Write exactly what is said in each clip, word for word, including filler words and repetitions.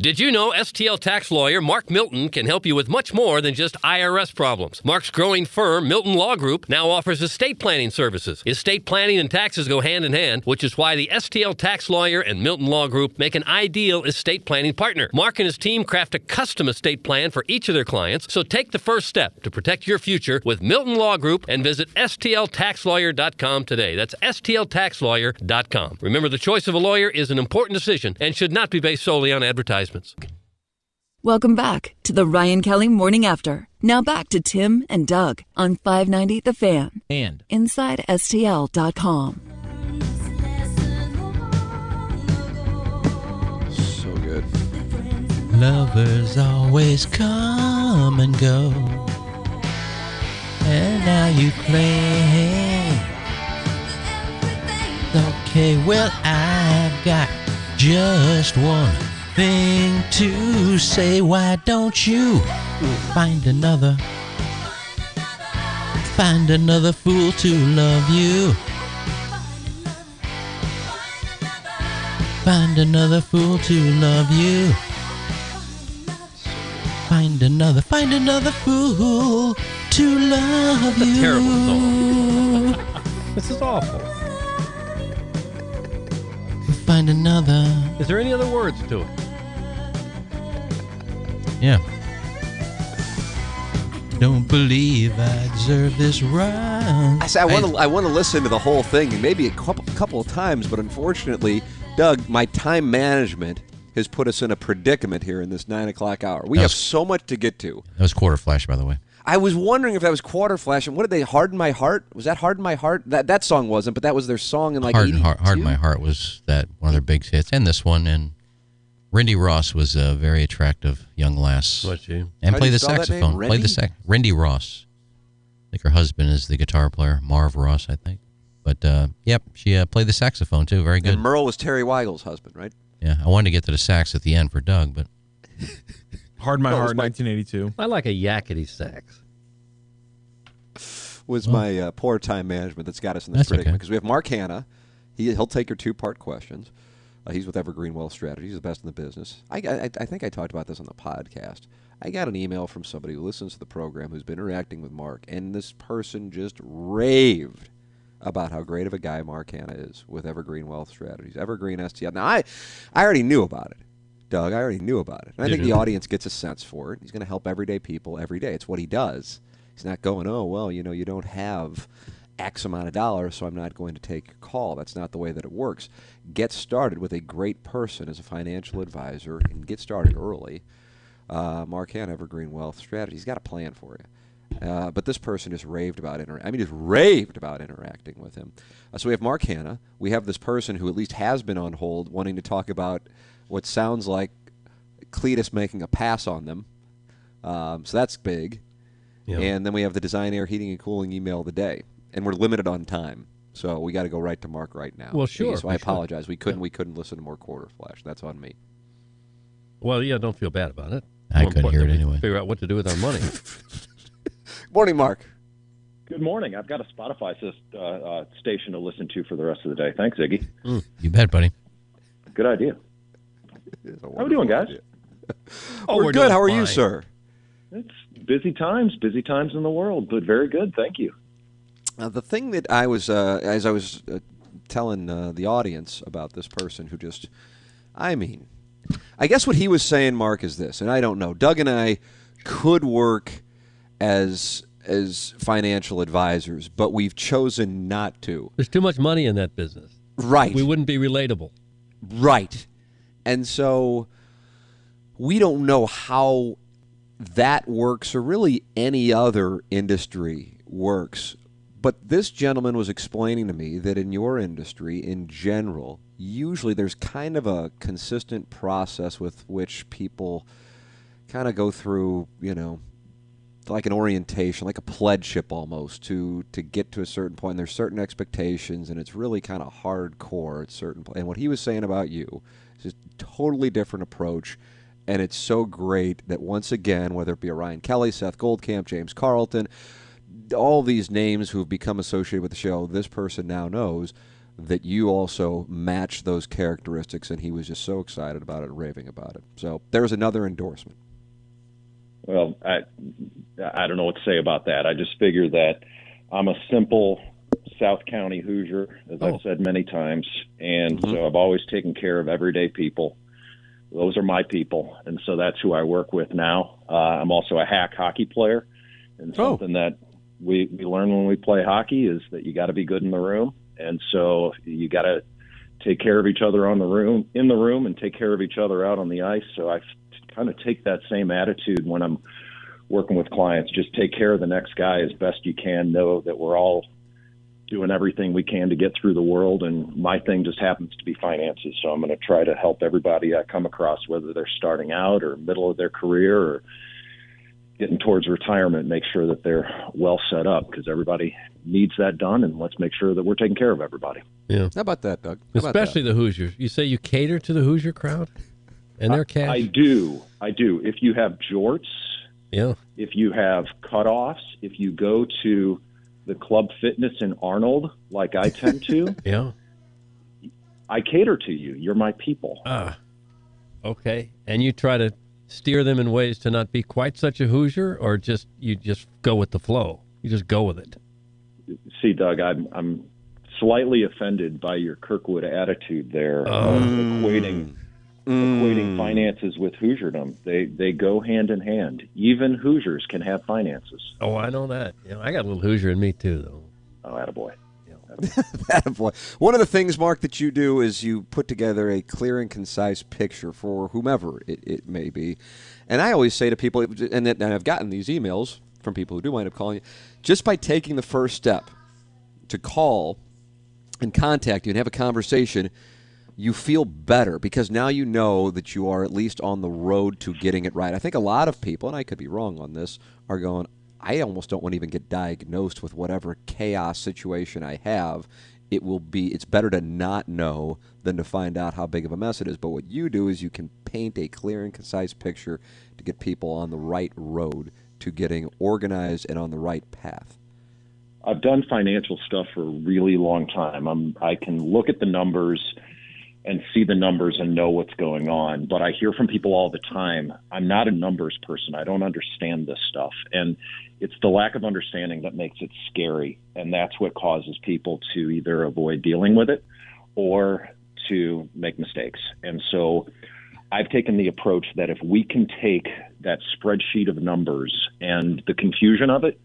Did you know S T L tax lawyer Mark Milton can help you with much more than just I R S problems? Mark's growing firm, Milton Law Group, now offers estate planning services. Estate planning and taxes go hand in hand, which is why the S T L tax lawyer and Milton Law Group make an ideal estate planning partner. Mark and his team craft a custom estate plan for each of their clients, so take the first step to protect your future with Milton Law Group and visit S T L tax lawyer dot com today. That's S T L tax lawyer dot com. Remember, the choice of a lawyer is an important decision and should not be based solely on advertising. Welcome back to the Ryan Kelly Morning After. Now back to Tim and Doug on five ninety The Fan and Inside S T L dot com. So good. Lovers always come and go, and now you play. Okay, well, I've got just one thing to say. Why don't you find another, find another fool to love you, find another fool to love you, find another, find another fool to love you. That's a terrible song. This is awful. Find another. Is there any other words to it? Yeah. Don't believe I deserve this right. I say I want to. I, I want to listen to the whole thing, maybe a couple, couple of times, but unfortunately, Doug, my time management has put us in a predicament here in this nine o'clock hour. We was, have so much to get to. That was Quarterflash, by the way. I was wondering if that was Quarterflash, and what did they? Harden My Heart? Was that Harden My Heart? That that song wasn't, but that was their song in like eighty-two. Hard, Harden My Heart was that one of their big hits, and this one and. Rindy Ross was a very attractive young lass. What you? And played the saxophone. Played the sax. Rindy Ross. I think her husband is the guitar player, Marv Ross, I think. But, uh, yep, she uh, played the saxophone, too. Very good. And Merle was Terry Weigel's husband, right? Yeah, I wanted to get to the sax at the end for Doug, but... Hard My Heart, nineteen eighty-two. I like a yakety sax. Was well, my uh, poor time management that's got us in this predicament. Because okay. We have Mark Hanna. He, he'll take your two-part questions. Uh, he's with Evergreen Wealth Strategies, the best in the business. I, I, I think I talked about this on the podcast. I got an email from somebody who listens to the program who's been interacting with Mark, and this person just raved about how great of a guy Mark Hanna is with Evergreen Wealth Strategies, Evergreen S T L. Now, I, I already knew about it, Doug. I already knew about it. And I think the audience gets a sense for it. He's going to help everyday people every day. It's what he does. He's not going, oh, well, you know, you don't have X amount of dollars, so I'm not going to take your call. That's not the way that it works. Get started with a great person as a financial advisor and get started early. Uh, Mark Hanna, Evergreen Wealth Strategies, he's got a plan for you. Uh, but this person just raved about inter- I mean, just raved about interacting with him. Uh, so we have Mark Hanna. We have this person who at least has been on hold wanting to talk about what sounds like Cletus making a pass on them. Um, so that's big. Yep. And then we have the Design, Air, Heating, and Cooling email of the day. And we're limited on time, so we got to go right to Mark right now. Well, sure. So I apologize. Sure. We couldn't. Yeah. We couldn't listen to more Quarterflash. That's on me. Well, yeah, don't feel bad about it. I more couldn't hear it anyway. Figure out what to do with our money. Morning, Mark. Good morning. I've got a Spotify uh, uh, station to listen to for the rest of the day. Thanks, Iggy. Mm, you bet, buddy. Good idea. How we doing, guys? oh, we're, we're good. How are fine. You, sir? It's busy times. Busy times in the world, but very good. Thank you. Uh, the thing that I was, uh, as I was uh, telling uh, the audience about this person who just, I mean, I guess what he was saying, Mark, is this, and I don't know. Doug and I could work as as financial advisors, but we've chosen not to. There's too much money in that business. Right. We wouldn't be relatable. Right. And so we don't know how that works or really any other industry works. But this gentleman was explaining to me that in your industry, in general, usually there's kind of a consistent process with which people kind of go through, you know, like an orientation, like a pledgeship almost, to to get to a certain point. And there's certain expectations, and it's really kind of hardcore at certain point. And what he was saying about you is a totally different approach. And it's so great that once again, whether it be Ryan Kelly, Seth Goldkamp, James Carlton, all these names who have become associated with the show, this person now knows that you also match those characteristics, and he was just so excited about it, raving about it. So there's another endorsement. Well, I I don't know what to say about that. I just figure that I'm a simple South County Hoosier, as oh. I've said many times, and mm-hmm. so I've always taken care of everyday people. Those are my people, and so that's who I work with now. Uh, I'm also a hack hockey player, and oh. something that we, we learn when we play hockey is that you got to be good in the room, and so you got to take care of each other on the room in the room and take care of each other out on the ice. So I kind of take that same attitude when I'm working with clients. Just take care of the next guy as best you can. Know that we're all doing everything we can to get through the world, and my thing just happens to be finances. So I'm going to try to help everybody I come across, whether they're starting out or middle of their career or getting towards retirement, make sure that they're well set up, because everybody needs that done, and let's make sure that we're taking care of everybody. Yeah. How about that, Doug? How Especially that? The Hoosiers. You say you cater to the Hoosier crowd and their cash? I, I do. I do. If you have jorts, yeah. if you have cutoffs, if you go to the club fitness in Arnold, like I tend to, yeah, I cater to you. You're my people. Ah, okay. And you try to steer them in ways to not be quite such a Hoosier, or just you just go with the flow? You just go with it. See, Doug, I'm I'm slightly offended by your Kirkwood attitude there, um, um, equating mm. equating finances with Hoosierdom. They they go hand in hand. Even Hoosiers can have finances. Oh, I know that. You know, I got a little Hoosier in me too, though. Oh, attaboy. One of the things, Mark, that you do is you put together a clear and concise picture for whomever it, it may be. And I always say to people, and, that, and I've gotten these emails from people who do wind up calling you, just by taking the first step to call and contact you and have a conversation, you feel better because now you know that you are at least on the road to getting it right. I think a lot of people, and I could be wrong on this, are going, I almost don't want to even get diagnosed with whatever chaos situation I have. It will be, it's better to not know than to find out how big of a mess it is. But what you do is you can paint a clear and concise picture to get people on the right road to getting organized and on the right path. I've done financial stuff for a really long time. I'm, I can look at the numbers and see the numbers and know what's going on. But I hear from people all the time, I'm not a numbers person. I don't understand this stuff. And it's the lack of understanding that makes it scary. And that's what causes people to either avoid dealing with it or to make mistakes. And so I've taken the approach that if we can take that spreadsheet of numbers and the confusion of it,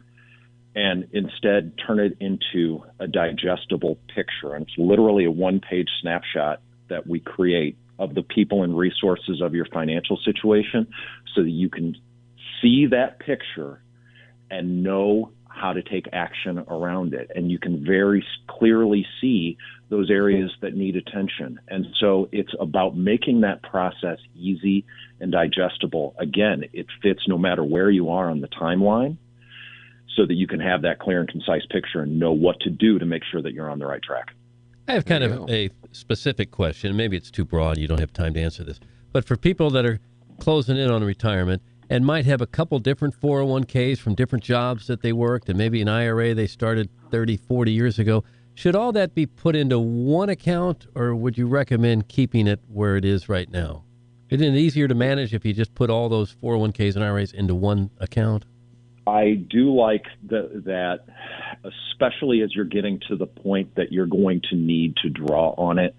and instead turn it into a digestible picture, and it's literally a one-page snapshot that we create of the people and resources of your financial situation, so that you can see that picture and know how to take action around it. And you can very clearly see those areas that need attention. And so it's about making that process easy and digestible. Again, it fits no matter where you are on the timeline, so that you can have that clear and concise picture and know what to do to make sure that you're on the right track. I have kind of a specific question. Maybe it's too broad. You don't have time to answer this. But for people that are closing in on retirement and might have a couple different four oh one k's from different jobs that they worked, and maybe an I R A they started thirty, forty years ago, should all that be put into one account, or would you recommend keeping it where it is right now? Isn't it easier to manage if you just put all those four oh one k's and I R As into one account? I do like the, that, especially as you're getting to the point that you're going to need to draw on it,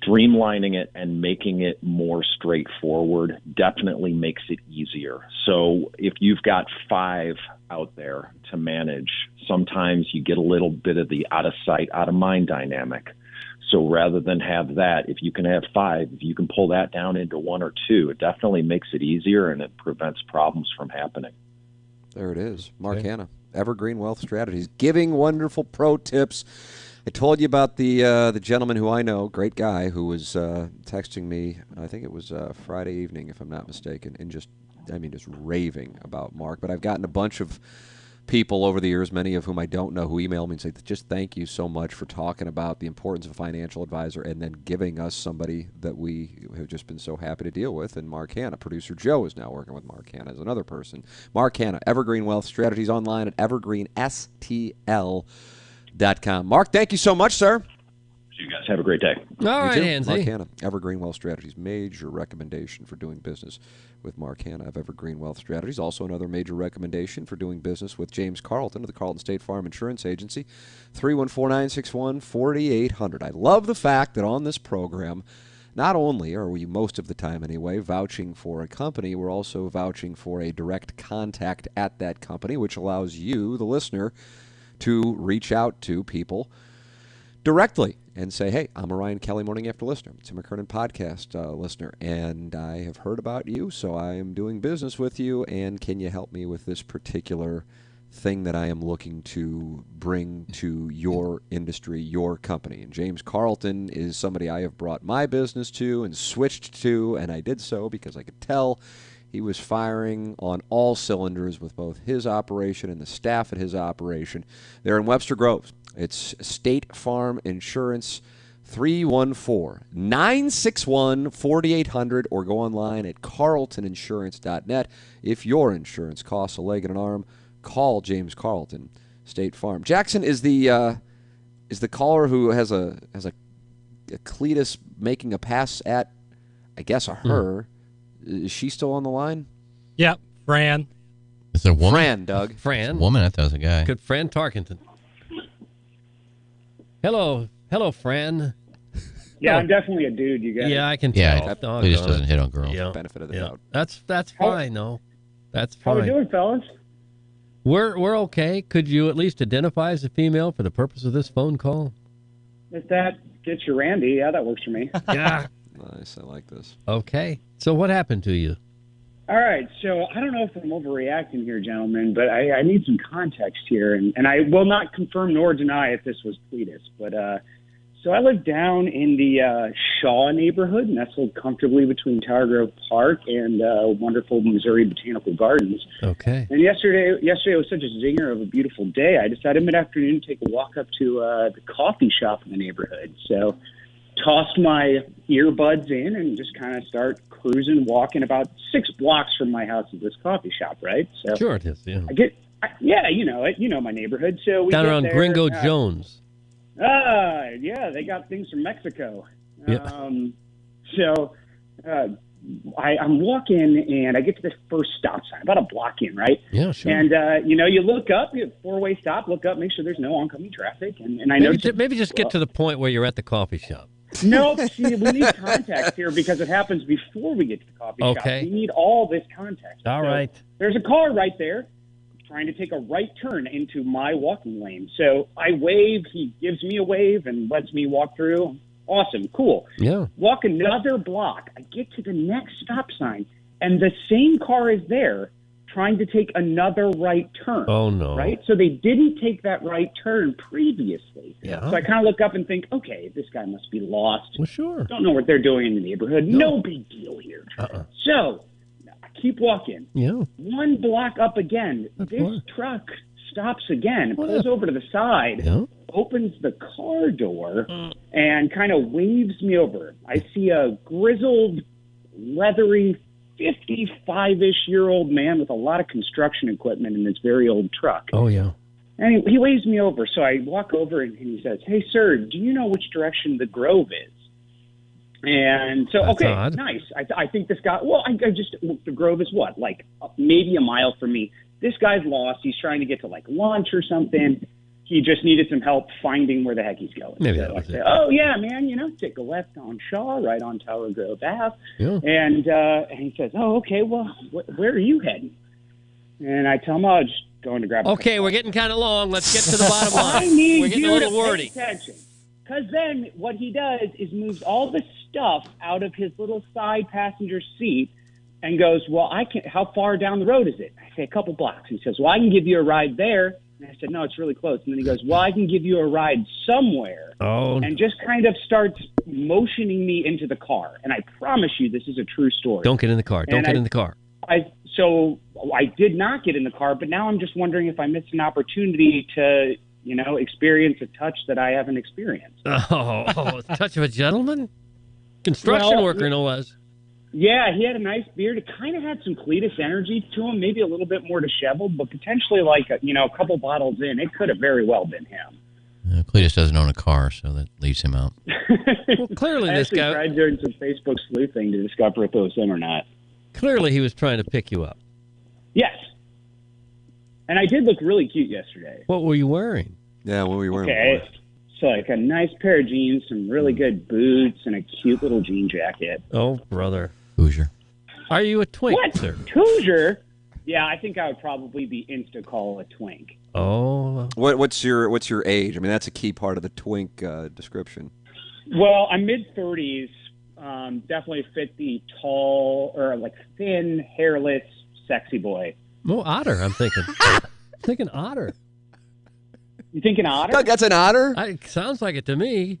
streamlining it and making it more straightforward definitely makes it easier. So if you've got five out there to manage, sometimes you get a little bit of the out of sight, out of mind dynamic. So rather than have that, if you can have five, if you can pull that down into one or two, it definitely makes it easier, and it prevents problems from happening. There it is. Mark okay. Hanna, Evergreen Wealth Strategies, giving wonderful pro tips. I told you about the uh, the gentleman who I know, great guy, who was uh, texting me, I think it was uh, Friday evening, if I'm not mistaken, and just, I mean, just raving about Mark. But I've gotten a bunch of people over the years, many of whom I don't know, who email me and say, just thank you so much for talking about the importance of a financial advisor and then giving us somebody that we have just been so happy to deal with. And Mark Hanna, producer Joe, is now working with Mark Hanna as another person. Mark Hanna, Evergreen Wealth Strategies, online at evergreen s t l dot com. Mark, thank you so much, sir. guys. Have a great day. All right, Hansie. Mark Hanna, Evergreen Wealth Strategies. Major recommendation for doing business with Mark Hanna of Evergreen Wealth Strategies. Also another major recommendation for doing business with James Carlton of the Carlton State Farm Insurance Agency. three one four, nine six one, four eight zero zero. I love the fact that on this program, not only are we, most of the time anyway, vouching for a company, we're also vouching for a direct contact at that company, which allows you, the listener, to reach out to people directly and say, hey, I'm a Ryan Kelly Morning After listener. It's a McKernan podcast uh, listener, and I have heard about you, so I am doing business with you, and can you help me with this particular thing that I am looking to bring to your industry, your company? And James Carlton is somebody I have brought my business to and switched to, and I did so because I could tell he was firing on all cylinders with both his operation and the staff at his operation. They're in Webster Groves. It's State Farm Insurance, three one four, nine six one, four eight zero zero, or go online at carlton insurance dot net. If your insurance costs a leg and an arm, call James Carlton, State Farm. Jackson is the uh, is the caller who has a has a, a Cletus making a pass at, I guess, a her. Mm. Is she still on the line? Yep, Fran. It's a woman. Fran, Doug. Fran. It's a woman. I thought it was a guy. Good, Fran Tarkenton. Hello, hello, Fran. Yeah, I'm definitely a dude. You guys. Yeah, I can. Yeah, tell. I, I, he just doesn't hit on girls. Yeah. Benefit of the yeah. doubt. That's that's how, fine, though. That's fine. How we doing, fellas? We're we're okay. Could you at least identify as a female for the purpose of this phone call? If that gets you Randy, yeah, that works for me. Yeah. Nice, I like this. Okay. So what happened to you? All right. So I don't know if I'm overreacting here, gentlemen, but I, I need some context here, and, and I will not confirm nor deny if this was Cletus. But uh, so I live down in the uh, Shaw neighborhood, nestled comfortably between Tower Grove Park and uh, wonderful Missouri Botanical Gardens. Okay. And yesterday, yesterday was such a zinger of a beautiful day. I decided mid-afternoon to take a walk up to uh, the coffee shop in the neighborhood. So tossed my earbuds in and just kind of start cruising, walking about six blocks from my house to this coffee shop. Right. So sure it is. Yeah. I get. I, yeah, you know it. You know my neighborhood. So we down around there, Gringo uh, Jones. Ah, uh, yeah, they got things from Mexico. Yep. Um, so uh, I, I'm walking, and I get to this first stop sign, about a block in, right? Yeah, sure. And, uh, you know, you look up, you have four-way stop, look up, make sure there's no oncoming traffic. And, and I maybe, know just, maybe just get well, to the point where you're at the coffee shop. No, see, we need context here because it happens before we get to the coffee okay. shop. We need all this context. All so right. There's a car right there, trying to take a right turn into my walking lane. So I wave, he gives me a wave and lets me walk through. Awesome, cool. Yeah. Walk another block. I get to the next stop sign, and the same car is there trying to take another right turn. Oh, no. Right? So they didn't take that right turn previously. Yeah. So I kind of look up and think, okay, this guy must be lost. Well, sure. Don't know what they're doing in the neighborhood. No, no big deal here. Uh-uh. So keep walking. Yeah. One block up again, That's this far. truck stops again, what pulls up? over to the side, yeah. opens the car door, mm. and kind of waves me over. I see a grizzled, leathery, fifty-five-ish-year-old man with a lot of construction equipment in this very old truck. Oh, yeah. And he, he waves me over, so I walk over, and, and he says, hey, sir, do you know which direction the Grove is? And so, That's okay, odd. nice. I, th- I think this guy, well, I, I just, the Grove is what? Like maybe a mile from me. This guy's lost. He's trying to get to like lunch or something. He just needed some help finding where the heck he's going. Maybe so that was I say, it. Oh, yeah, man, you know, take a left on Shaw, right on Tower Grove Ave. Yeah. And, uh, and he says, oh, okay, well, wh- where are you heading? And I tell him, oh, just going to grab a Okay, cup. We're getting kind of long. Let's get to the bottom line. I need we're getting you a little to wordy. Pay attention. Because then what he does is moves all the stuff out of his little side passenger seat and goes, well, I can't, how far down the road is it? I say, a couple blocks. He says, well, I can give you a ride there. And I said, no, it's really close. And then he goes, well, I can give you a ride somewhere. Oh, and just kind of starts motioning me into the car. And I promise you this is a true story. Don't get in the car. Don't and get I, in the car. I So I did not get in the car, but now I'm just wondering if I missed an opportunity to – you know, experience a touch that I haven't experienced. Oh, oh a touch of a gentleman? Construction well, worker, no less. Yeah, he had a nice beard. It kind of had some Cletus energy to him, maybe a little bit more disheveled, but potentially like, a, you know, a couple bottles in, it could have very well been him. Uh, Cletus doesn't own a car, so that leaves him out. Well, clearly I this guy tried doing some Facebook sleuthing to discover if it was him or not. Clearly he was trying to pick you up. Yes. And I did look really cute yesterday. What were you wearing? Yeah, what were you wearing? Okay, so like a nice pair of jeans, some really good boots, and a cute little jean jacket. Oh, brother. Hoosier. Are you a twink, what? Sir? Hoosier? Yeah, I think I would probably be insta-call a twink. Oh. What, what's your what's your age? I mean, that's a key part of the twink uh, description. Well, I'm mid-thirties. Um, definitely fit the tall, or like thin, hairless, sexy boy. Oh, otter, I'm thinking. I'm thinking otter. You think an otter? Doug, that's an otter? I, it sounds like it to me.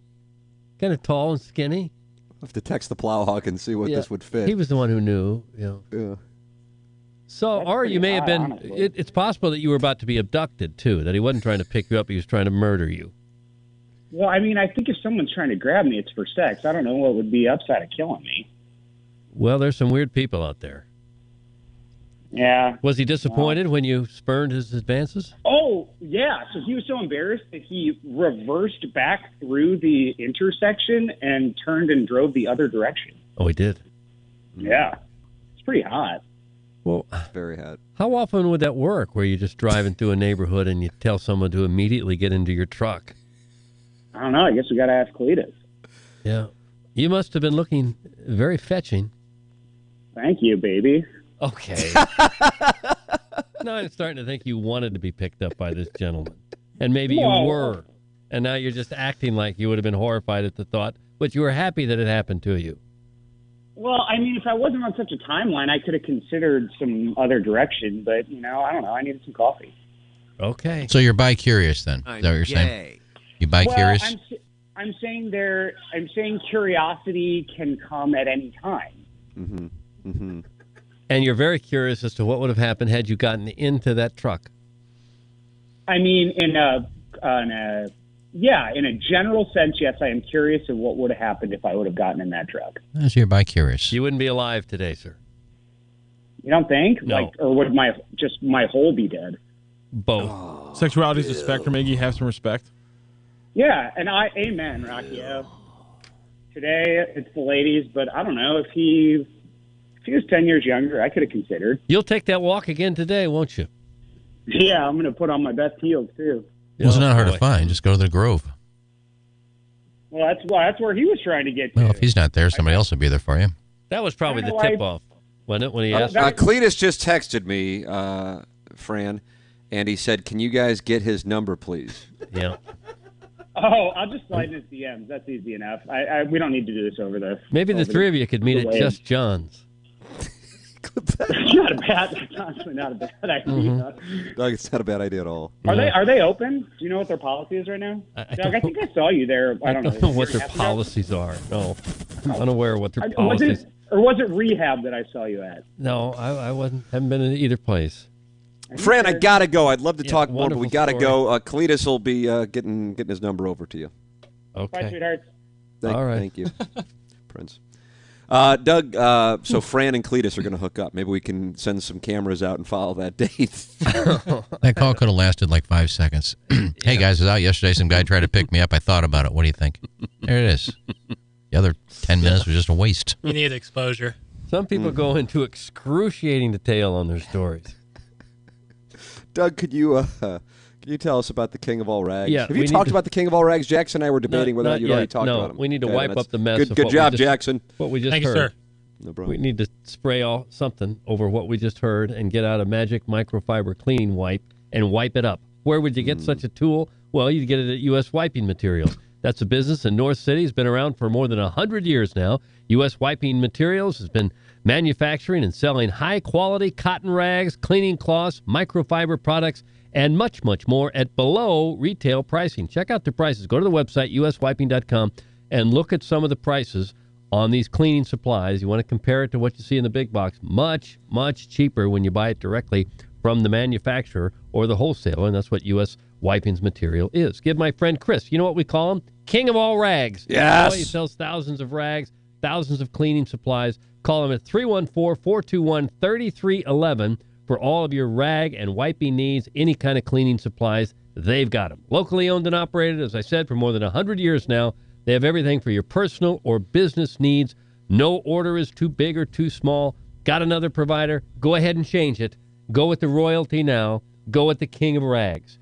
Kind of tall and skinny. I'll have to text the Plowhawk and see what yeah. this would fit. He was the one who knew. You know. Yeah. So, that's or you may odd, have been, it, it's possible that you were about to be abducted, too, that he wasn't trying to pick you up, he was trying to murder you. Well, I mean, I think if someone's trying to grab me, it's for sex. I don't know what would be upside of killing me. Well, there's some weird people out there. Yeah. Was he disappointed well, when you spurned his advances? Oh, yeah. So he was so embarrassed that he reversed back through the intersection and turned and drove the other direction. Oh, he did? Yeah. It's pretty hot. Well, very hot. How often would that work, where you're just driving through a neighborhood and you tell someone to immediately get into your truck? I don't know. I guess we got to ask Cletus. Yeah. You must have been looking very fetching. Thank you, baby. Okay. Now I'm starting to think you wanted to be picked up by this gentleman. And maybe you no. were. And now you're just acting like you would have been horrified at the thought, but you were happy that it happened to you. Well, I mean, if I wasn't on such a timeline, I could have considered some other direction. But, you know, I don't know. I needed some coffee. Okay. So you're bi-curious then? I'm Is that what you're yay. saying? You bi-curious? Well, I'm, I'm, saying there, I'm saying curiosity can come at any time. Mm-hmm. Mm-hmm. And you're very curious as to what would have happened had you gotten into that truck. I mean, in a, in a, yeah, in a general sense, yes, I am curious of what would have happened if I would have gotten in that truck. So you're bi-curious. You wouldn't be alive today, sir. You don't think? No. Like, or would my just my whole be dead? Both. Oh, sexuality is a spectrum, Iggy. Have some respect. Yeah, and I, amen, Rocky O. Today, it's the ladies, but I don't know if he... If he was ten years younger, I could have considered. You'll take that walk again today, won't you? Yeah, I'm going to put on my best heels, too. Well, it's not hard to find. Just go to the Grove. Well, that's why, that's where he was trying to get to. Well, if he's not there, somebody else will be there for you. That was probably the tip-off, wasn't it, when he asked? Uh, Cletus just texted me, uh, Fran, and he said, can you guys get his number, please? Yeah. Oh, I'll just slide in his D Ms. That's easy enough. I, I We don't need to do this over the... Maybe the three of you could meet at Just John's. Not a bad, honestly, not a bad idea. Mm-hmm. Doug, it's not a bad idea at all. Are yeah. they Are they open? Do you know what their policy is right now? I, I, Doug, I think I saw you there. I don't, I don't know, know what their policies now? are. No, I'm unaware what their I, policies. Was it, or was it rehab that I saw you at? No, I, I wasn't. Haven't been in either place. Fran, I gotta go. I'd love to yeah, talk more, but we gotta story. go. Uh, Cletus will be uh, getting getting his number over to you. Okay. Bye, sweethearts. Thank, all right. Thank you, Prince. Uh, Doug, uh, so Fran and Cletus are going to hook up. Maybe we can send some cameras out and follow that date. That call could have lasted like five seconds. Hey, yeah. guys, I was out yesterday. Some guy tried to pick me up. I thought about it. What do you think? There it is. The other ten minutes was just a waste. You need exposure. Some people mm-hmm. go into excruciating detail on their stories. Doug, could you... Uh, Can you tell us about the King of All Rags? Yeah, Have you talked to, about the King of All Rags? Jackson and I were debating no, whether or not you'd yet. already talked no, about him. No, we need to okay, wipe up the mess. Good, of good what job, we just, Jackson. What we just Thank heard. you, sir. No problem. We need to spray all something over what we just heard and get out a magic microfiber cleaning wipe and wipe it up. Where would you get mm. such a tool? Well, you'd get it at U S Wiping Materials. That's a business in North City. It's been around for more than one hundred years now. U S Wiping Materials has been manufacturing and selling high-quality cotton rags, cleaning cloths, microfiber products, and much, much more at below retail pricing. Check out the prices. Go to the website, u s wiping dot com, and look at some of the prices on these cleaning supplies. You want to compare it to what you see in the big box. Much, much cheaper when you buy it directly from the manufacturer or the wholesaler, and that's what U S Wiping's material is. Give my friend Chris, you know what we call him? King of All Rags. Yes. He sells thousands of rags, thousands of cleaning supplies. Call him at three one four, four two one, three three one one. For all of your rag and wiping needs, any kind of cleaning supplies, they've got them. Locally owned and operated, as I said, for more than one hundred years now. They have everything for your personal or business needs. No order is too big or too small. Got another provider? Go ahead and change it. Go with the royalty now. Go with the king of rags.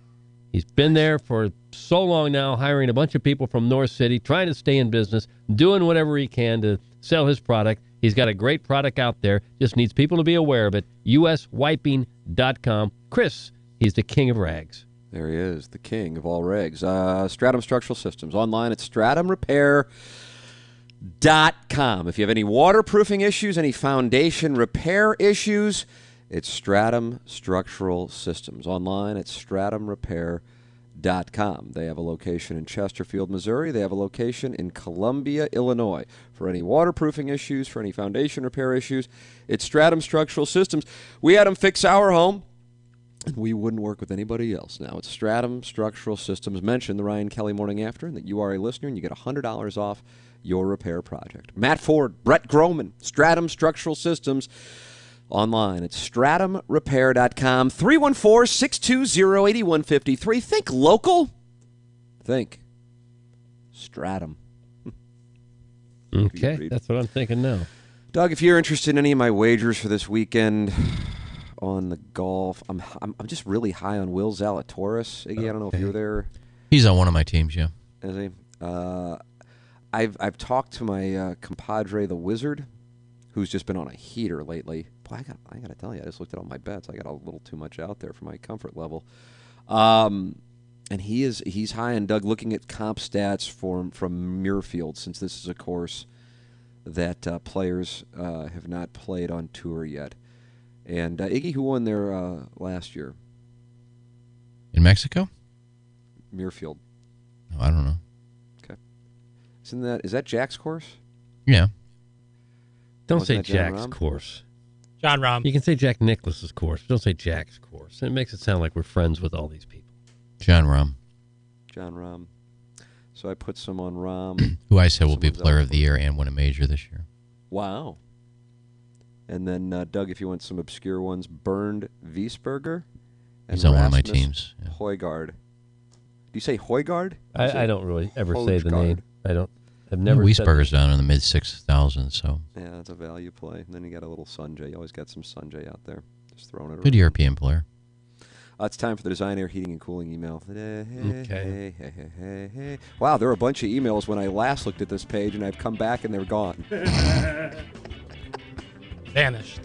He's been there for so long now, hiring a bunch of people from North City, trying to stay in business, doing whatever he can to sell his product. He's got a great product out there. Just needs people to be aware of it. U S wiping dot com. Chris, he's the king of rags. There he is, the king of all rags. Uh, Stratum Structural Systems, online at stratum repair dot com. If you have any waterproofing issues, any foundation repair issues, it's Stratum Structural Systems, online at stratum repair dot com. They have a location in Chesterfield, Missouri. They have a location in Columbia, Illinois. For any waterproofing issues, for any foundation repair issues, it's Stratum Structural Systems. We had them fix our home, and we wouldn't work with anybody else now. It's Stratum Structural Systems. Mention the Ryan Kelly Morning After and that you are a listener, and you get one hundred dollars off your repair project. Matt Ford, Brett Grohman, Stratum Structural Systems, online at stratum repair dot com, three one four, six two zero, eight one five three. Think local. Think Stratum. Okay, that's what I'm thinking now. Doug, if you're interested in any of my wagers for this weekend on the golf, I'm I'm, I'm just really high on Will Zalatoris. Iggy, okay. I don't know if you're there. He's on one of my teams, yeah. Is he? Uh, I've, I've talked to my uh, compadre, the Wizard, who's just been on a heater lately. Boy, I got I got to tell you, I just looked at all my bets. I got a little too much out there for my comfort level. Um, and he is he's high on, Doug, looking at comp stats from, from Muirfield, since this is a course that uh, players uh, have not played on tour yet. And uh, Iggy, who won there uh, last year? In Mexico? Muirfield. Oh, I don't know. Okay. Isn't that, is that Jack's course? Yeah. Don't say Jack's course. John Rahm. You can say Jack Nicklaus's course. Don't say Jack's course. It makes it sound like we're friends with all these people. John Rahm. John Rahm. So I put some on Rahm. Who I said will be player of the year and win a major this year. Wow. And then, uh, Doug, if you want some obscure ones, Bernd Wiesberger. He's on one of my teams. Yeah. Hoygaard. Do you say Hoygaard? I, I don't really ever Hoygaard. say the name. I don't. I've never yeah, Wiesberger's down in the mid six thousand, so yeah, that's a value play. And then you got a little Sanjay. You always got some Sanjay out there, just throwing it around. Good European player. Uh, it's time for the Design, Air, Heating, and Cooling email. Okay. Hey, hey, hey, hey. Wow, there were a bunch of emails when I last looked at this page, and I've come back and they're gone. Vanished.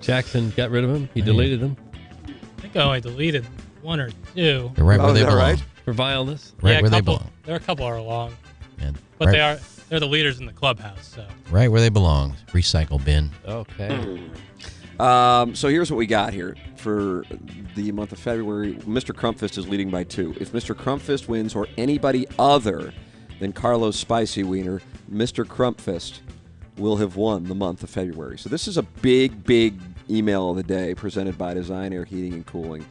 Jackson got rid of them. He deleted them. I think oh, I deleted one or two. They're right oh, where they belong. Right? For vileness. Right yeah, where couple, they belong. They're a couple are long. And but right, they are, they're the leaders in the clubhouse. So. Right where they belong. Recycle bin. Okay. um, so here's what we got here for the month of February. Mister Crumpfist is leading by two. If Mister Crumpfist wins, or anybody other than Carlos Spicy Wiener, Mister Crumpfist will have won the month of February. So this is a big, big email of the day presented by Design, Air, Heating, and Cooling.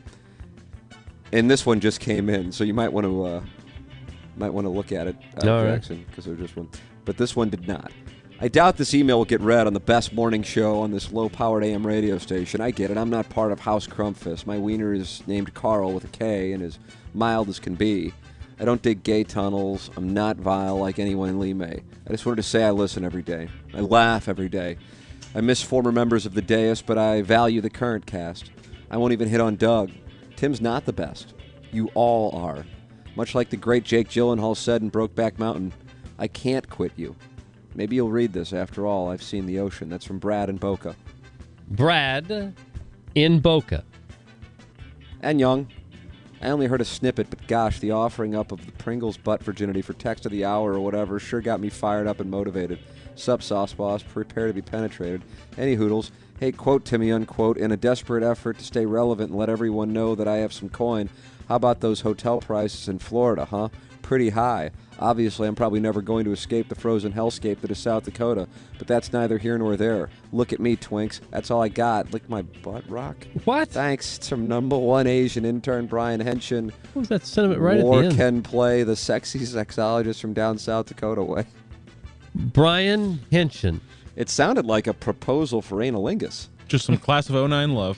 And this one just came in, so you might want to... Uh, Might want to look at it, uh, no, Jackson, because right. There's just one. But this one did not. I doubt this email will get read on the best morning show on this low-powered A M radio station. I get it. I'm not part of House Crumpfist. My wiener is named Carl with a K and is mild as can be. I don't dig gay tunnels. I'm not vile like anyone in Lime. I just wanted to say I listen every day. I laugh every day. I miss former members of the dais, but I value the current cast. I won't even hit on Doug. Tim's not the best. You all are. Much like the great Jake Gyllenhaal said in Brokeback Mountain, I can't quit you. Maybe you'll read this. After all, I've seen the ocean. That's from Brad in Boca. Brad in Boca. And Young. I only heard a snippet, but gosh, the offering up of the Pringles butt virginity for text of the hour or whatever sure got me fired up and motivated. Sup, sauce boss, prepare to be penetrated. Any hoodles. Hey, quote, Timmy, unquote, in a desperate effort to stay relevant and let everyone know that I have some coin. How about those hotel prices in Florida, huh? Pretty high. Obviously, I'm probably never going to escape the frozen hellscape that is South Dakota, but that's neither here nor there. Look at me, Twinks. That's all I got. Lick my butt, Rock. What? Thanks. It's from number one Asian intern Brian Henschen. What was that sentiment right War at the end? War can play, the sexy sexologist from down South Dakota way. Brian Henschen. It sounded like a proposal for analingus. Just some class of oh nine love.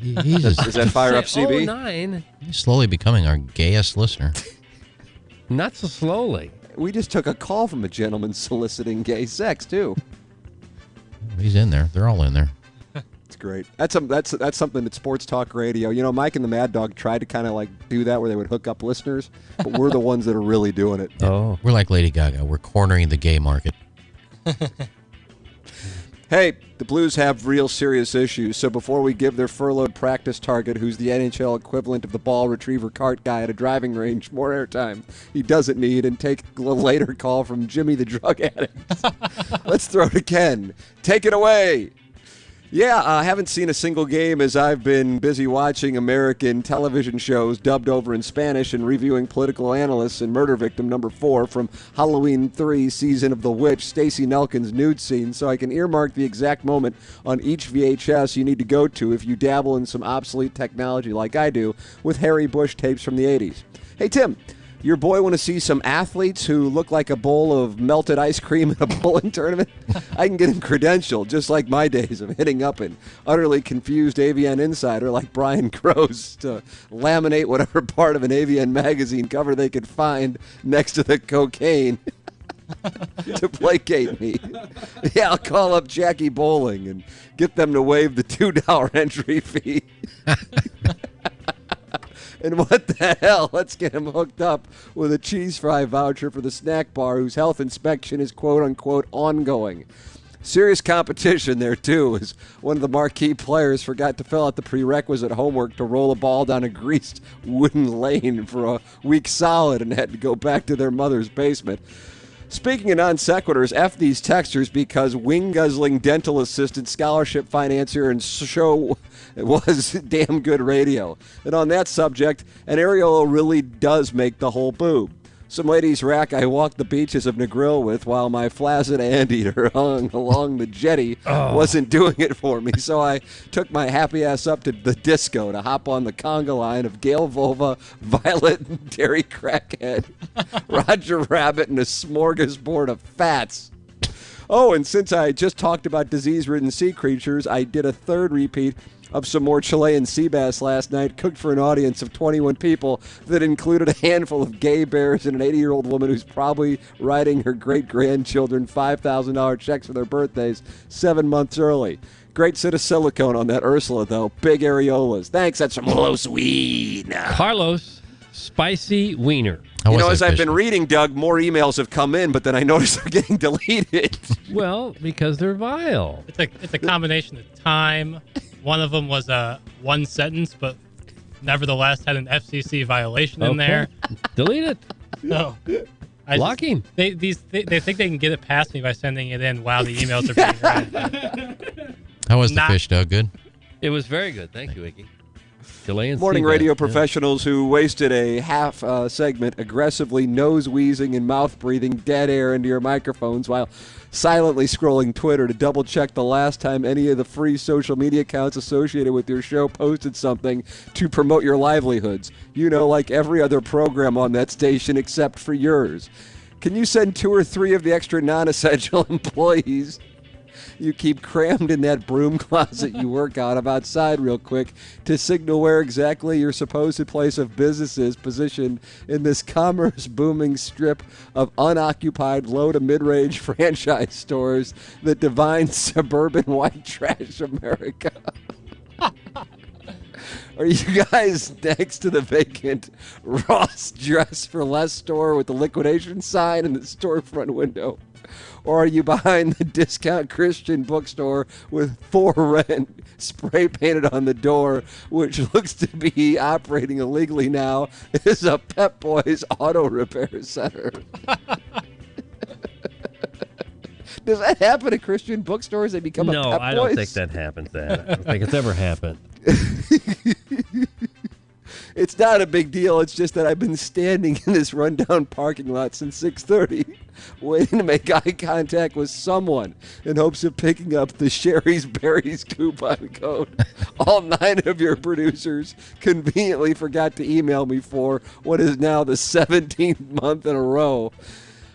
Jesus. Does that fire up C B? oh nine He's slowly becoming our gayest listener. Not so slowly. We just took a call from a gentleman soliciting gay sex, too. He's in there. They're all in there. It's great. That's a, that's that's something that sports talk radio. You know, Mike and the Mad Dog tried to kind of like do that, where they would hook up listeners, but we're the ones that are really doing it. Yeah. Oh, we're like Lady Gaga. We're cornering the gay market. Hey, the Blues have real serious issues. So before we give their furloughed practice target, who's the N H L equivalent of the ball retriever cart guy at a driving range, more airtime he doesn't need, and take a later call from Jimmy the drug addict. Let's throw to Ken. Take it away. Yeah, I haven't seen a single game as I've been busy watching American television shows dubbed over in Spanish and reviewing Political Analysts and Murder Victim number four from Halloween three, Season of the Witch, Stacey Nelkin's nude scene, so I can earmark the exact moment on each V H S you need to go to if you dabble in some obsolete technology like I do with Harry Bush tapes from the eighties. Hey, Tim. Your boy want to see some athletes who look like a bowl of melted ice cream in a bowling tournament? I can get him credentialed, just like my days of hitting up an utterly confused A V N insider like Brian Gross to laminate whatever part of an A V N magazine cover they could find next to the cocaine to placate me. Yeah, I'll call up Jackie Bowling and get them to waive the two dollars entry fee. And what the hell? Let's get him hooked up with a cheese fry voucher for the snack bar whose health inspection is quote-unquote ongoing. Serious competition there, too, as one of the marquee players forgot to fill out the prerequisite homework to roll a ball down a greased wooden lane for a week solid and had to go back to their mother's basement. Speaking of non sequiturs, F these texters because wing-guzzling dental assistant, scholarship financier, and show was damn good radio. And on that subject, an areola really does make the whole boob. Some ladies' rack I walked the beaches of Negril with while my flaccid anteater hung along the jetty oh. wasn't doing it for me, so I took my happy ass up to the disco to hop on the conga line of Gale Volva, Violet, and Dairy Crackhead, Roger Rabbit, and a smorgasbord of fats. Oh, and since I just talked about disease-ridden sea creatures, I did a third repeat of some more Chilean sea bass last night, cooked for an audience of twenty-one people that included a handful of gay bears and an eighty-year-old woman who's probably writing her great-grandchildren five thousand dollars checks for their birthdays seven months early. Great set of silicone on that Ursula, though. Big areolas. Thanks. That's from Carlos Wiener. Carlos Spicy Wiener. You know, as I've been reading, Doug, more emails have come in, but then I notice they're getting deleted. Well, because they're vile. It's a, it's a combination of time... One of them was uh, one sentence, but nevertheless had an F C C violation okay. in there. Delete it. No. I Blocking. Just, they, these, they, they think they can get it past me by sending it in while the emails are being read. How was Not, the fish, Doug? Good? It was very good. Thank, Thank you, Iggy. Morning radio that. professionals yeah. who wasted a half uh, segment aggressively nose-wheezing and mouth-breathing dead air into your microphones while silently scrolling Twitter to double-check the last time any of the free social media accounts associated with your show posted something to promote your livelihoods. You know, like every other program on that station except for yours. Can you send two or three of the extra non-essential employees you keep crammed in that broom closet you work out of outside real quick to signal where exactly your supposed place of business is positioned in this commerce-booming strip of unoccupied low-to-mid-range franchise stores that divine suburban white trash America? Are you guys next to the vacant Ross Dress for Less store with the liquidation sign in the storefront window? Or are you behind the discount Christian bookstore with For Rent spray painted on the door, which looks to be operating illegally now as a Pep Boys auto repair center? Does that happen at Christian bookstores? They become no, a Pep Boys? No, I don't think that happens. That. I don't think it's ever happened. It's not a big deal. It's just that I've been standing in this rundown parking lot since six thirty, waiting to make eye contact with someone in hopes of picking up the Sherry's Berries coupon code. All nine of your producers conveniently forgot to email me for what is now the seventeenth month in a row.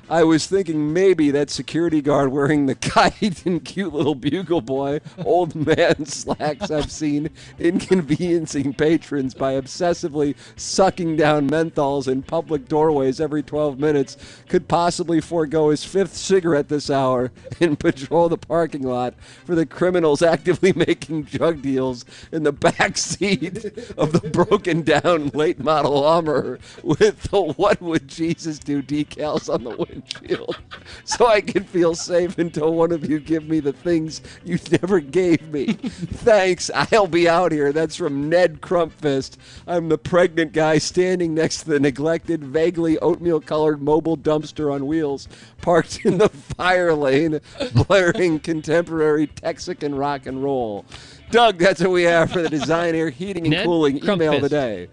I was thinking maybe that security guard wearing the kite and cute little bugle boy, old man slacks I've seen inconveniencing patrons by obsessively sucking down menthols in public doorways every twelve minutes could possibly forego his fifth cigarette this hour and patrol the parking lot for the criminals actively making drug deals in the back seat of the broken down late model Hummer with the "What Would Jesus Do" decals on the windshield, so I can feel safe until one of you give me the things you never gave me. Thanks, I'll be out here. That's from Ned Crumpfist. I'm the pregnant guy standing next to the neglected, vaguely oatmeal-colored mobile dumpster on wheels, parked in the fire lane, blaring contemporary Texican rock and roll. Doug, that's what we have for the designer heating and Ned cooling Crumpfist. Email today.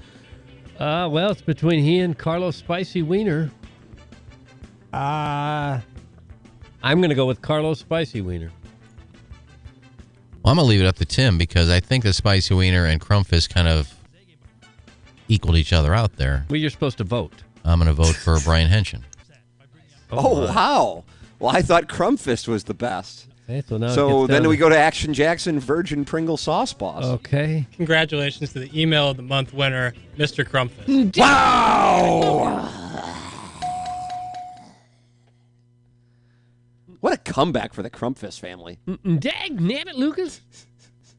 Uh, well, it's between he and Carlos Spicy Wiener. Uh, I'm going to go with Carlos Spicy Wiener. Well, I'm going to leave it up to Tim because I think the Spicy Wiener and Crumpfist kind of equaled each other out there. Well, you're supposed to vote. I'm going to vote for Brian Henschen. Oh, oh wow. Well, I thought Crumpfist was the best. Okay, so now so then we go to Action Jackson Virgin Pringle Sauce Boss. Okay. Congratulations to the email of the month winner, Mister Crumpfist. Wow! What a comeback for the Crumpfist family. Dag nabbit, Lucas.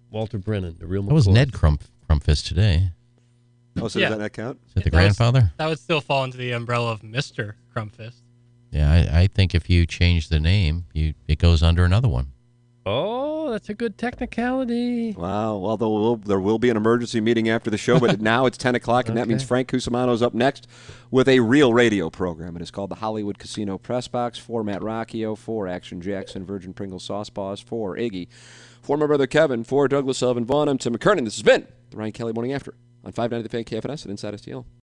Walter Brennan, the real McCoy. That was Ned Crump, Crumpfist today. Oh, so yeah. Does that not count? Is that the that grandfather? Was, that would still fall into the umbrella of Mister Crumpfist. Yeah, I, I think if you change the name, you it goes under another one. Oh, that's a good technicality. Wow. Well, there will, there will be an emergency meeting after the show, but now it's ten o'clock, and okay. That means Frank Cusimano's up next with a real radio program. It is called the Hollywood Casino Press Box. For Matt Rocchio, for Action Jackson, Virgin Pringle Sauce Paws, for Iggy, for my brother Kevin, for Douglas Sullivan Vaughn, I'm Tim McKernan. This has been the Ryan Kelly Morning After on five ninety The Fan K F N S at Inside S T L.